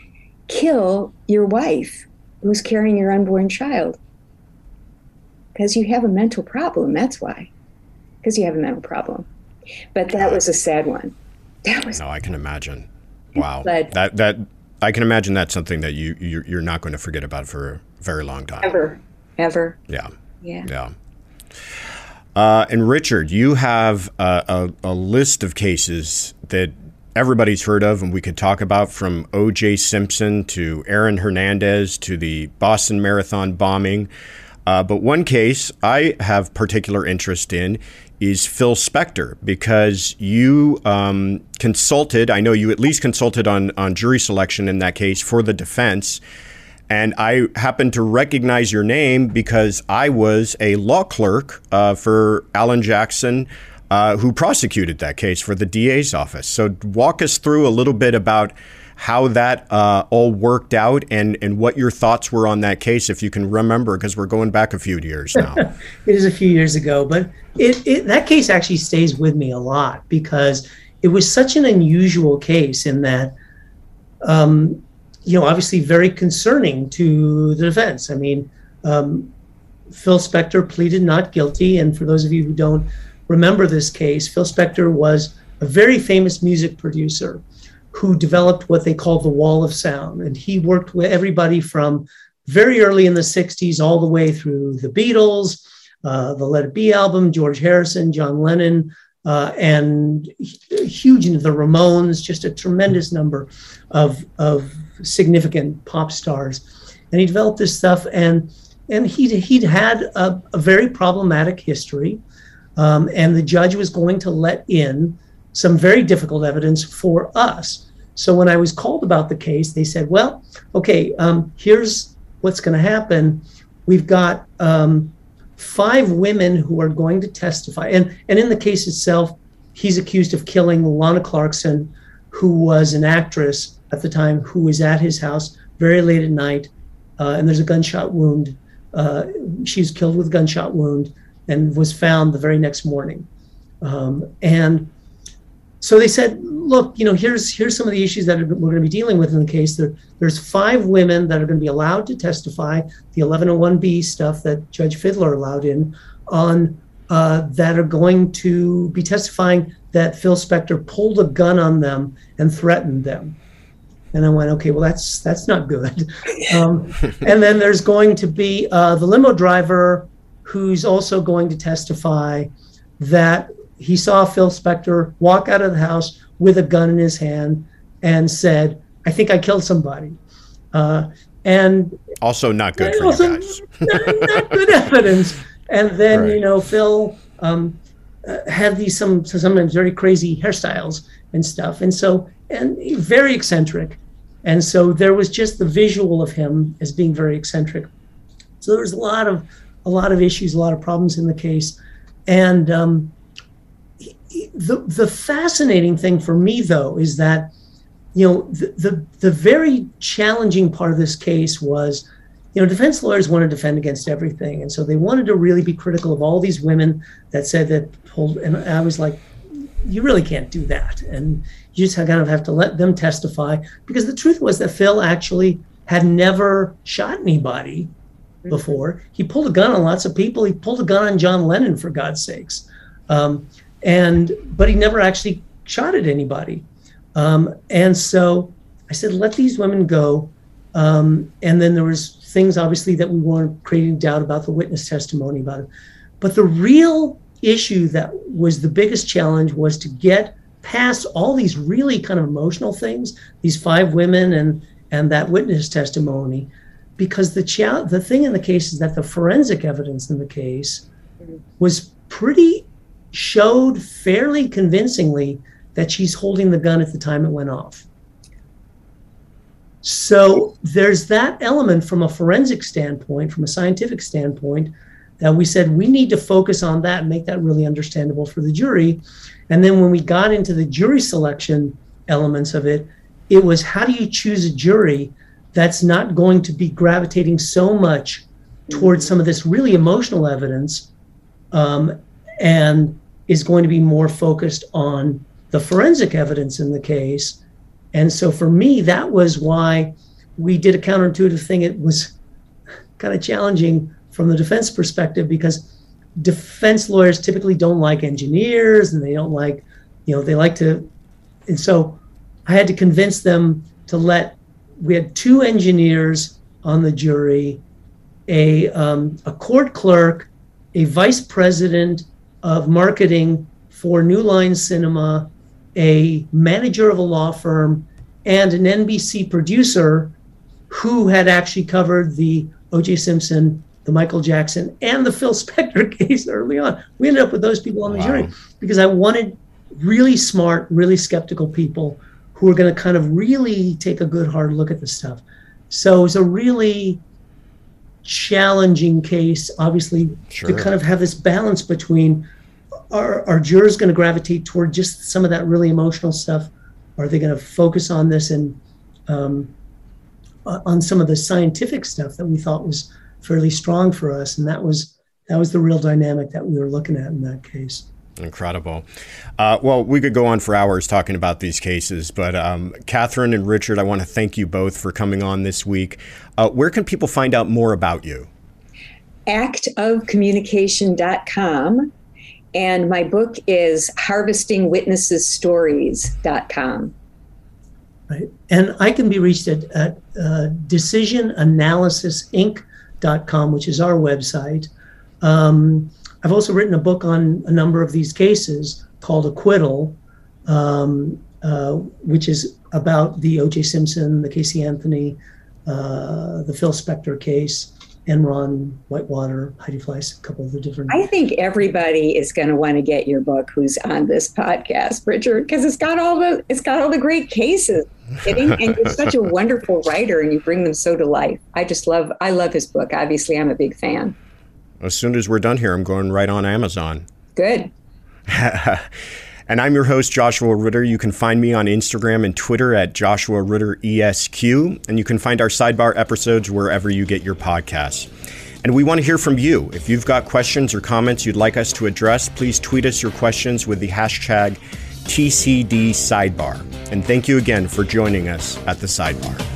kill your wife who's carrying your unborn child? Because you have a mental problem. That's why. Because you have a mental problem. But that was a sad one. That was. No, I can imagine. Wow. But, that, that, I can imagine that's something that you, you, you're not going to forget about for a very long time. Ever, ever. Yeah. Yeah. Yeah. Uh, and Richard, you have a, a, a list of cases that everybody's heard of and we could talk about, from O J. Simpson to Aaron Hernandez to the Boston Marathon bombing. Uh, but one case I have particular interest in is Phil Spector, because you um, consulted, I know you at least consulted on, on jury selection in that case for the defense. And I happened to recognize your name because I was a law clerk uh, for Alan Jackson, uh, who prosecuted that case for the D A's office. So walk us through a little bit about how that uh, all worked out and, and what your thoughts were on that case, if you can remember, because we're going back a few years now. It is a few years ago, but it, it, that case actually stays with me a lot because it was such an unusual case in that, um, you know, obviously very concerning to the defense. I mean, um, Phil Spector pleaded not guilty. And for those of you who don't remember this case, Phil Spector was a very famous music producer who developed what they call the wall of sound. And he worked with everybody from very early in the sixties all the way through the Beatles, uh, the Let It Be album, George Harrison, John Lennon, uh, and huge into the Ramones, just a tremendous number of, of significant pop stars. And he developed this stuff. And and he'd, he'd had a, a very problematic history, um, and the judge was going to let in some very difficult evidence for us. So when I was called about the case, they said, well, okay, um, here's what's going to happen. We've got um, five women who are going to testify. And, and in the case itself, he's accused of killing Lana Clarkson, who was an actress at the time, who was at his house very late at night. Uh, and there's a gunshot wound. Uh, she was killed with a gunshot wound and was found the very next morning. Um, and so they said, look, you know, here's here's some of the issues that we're going to be dealing with in the case. There, there's five women that are going to be allowed to testify, the eleven oh one B stuff that Judge Fidler allowed in, on uh, that are going to be testifying that Phil Spector pulled a gun on them and threatened them. And I went, okay, well, that's that's not good. Um, and then there's going to be uh, the limo driver, who's also going to testify that he saw Phil Spector walk out of the house with a gun in his hand and said, I think I killed somebody. Uh, and also not good for also you guys. not, not good evidence. And then, right. you know, Phil um, had these some sometimes very crazy hairstyles and stuff. And so, and very eccentric. And so there was just the visual of him as being very eccentric. So there was a lot of a lot of issues, a lot of problems in the case. And um, the the fascinating thing for me, though, is that, you know, the, the the very challenging part of this case was, you know, defense lawyers want to defend against everything, and so they wanted to really be critical of all these women that said that pulled. And I was like, you really can't do that, and you just kind of have to let them testify, because the truth was that Phil actually had never shot anybody before. He pulled a gun on lots of people. He pulled a gun on John Lennon, for God's sakes. Um, and, but he never actually shot at anybody. Um, and so I said, let these women go. Um, and then there was things obviously that we weren't creating doubt about the witness testimony about it. But the real issue that was the biggest challenge was to get past all these really kind of emotional things, these five women and, and that witness testimony, because the cha- the thing in the case is that the forensic evidence in the case was pretty, showed fairly convincingly that she's holding the gun at the time it went off. So there's that element from a forensic standpoint, from a scientific standpoint, that we said we need to focus on that and make that really understandable for the jury. And then when we got into the jury selection elements of it, it was how do you choose a jury that's not going to be gravitating so much towards some of this really emotional evidence, um, and is going to be more focused on the forensic evidence in the case. And so for me, that was why we did a counterintuitive thing. It was kind of challenging from the defense perspective, because defense lawyers typically don't like engineers, and they don't like, you know, they like to, and so I had to convince them to let, we had two engineers on the jury, a um, a court clerk, a vice president of marketing for New Line Cinema, a manager of a law firm, and an N B C producer who had actually covered the O J Simpson, the Michael Jackson, and the Phil Spector case early on. We ended up with those people on the wow. jury, because I wanted really smart, really skeptical people who are going to kind of really take a good hard look at this stuff. So it was a really challenging case, obviously, sure. to kind of have this balance between, are, are jurors going to gravitate toward just some of that really emotional stuff? Are they going to focus on this and um, on some of the scientific stuff that we thought was fairly strong for us? And that was that was the real dynamic that we were looking at in that case. Incredible. Uh, well, we could go on for hours talking about these cases, but um, Katherine and Richard, I want to thank you both for coming on this week. Uh, where can people find out more about you? act of communication dot com. And my book is harvesting witnesses stories dot com. Right. And I can be reached at, at uh, decision analysis inc dot com, which is our website. Um, I've also written a book on a number of these cases called Acquittal, um, uh, which is about the O J Simpson, the Casey Anthony, uh, the Phil Spector case, Enron, Whitewater, Heidi Fleiss, a couple of the different. I think everybody is going to want to get your book who's on this podcast, Richard, because it's got all the it's got all the great cases. And you're such a wonderful writer, and you bring them so to life. I just love I love his book. Obviously, I'm a big fan. As soon as we're done here, I'm going right on Amazon. Good. And I'm your host, Joshua Ritter. You can find me on Instagram and Twitter at Joshua Ritter E S Q. And you can find our Sidebar episodes wherever you get your podcasts. And we want to hear from you. If you've got questions or comments you'd like us to address, please tweet us your questions with the hashtag T C D Sidebar. And thank you again for joining us at the Sidebar.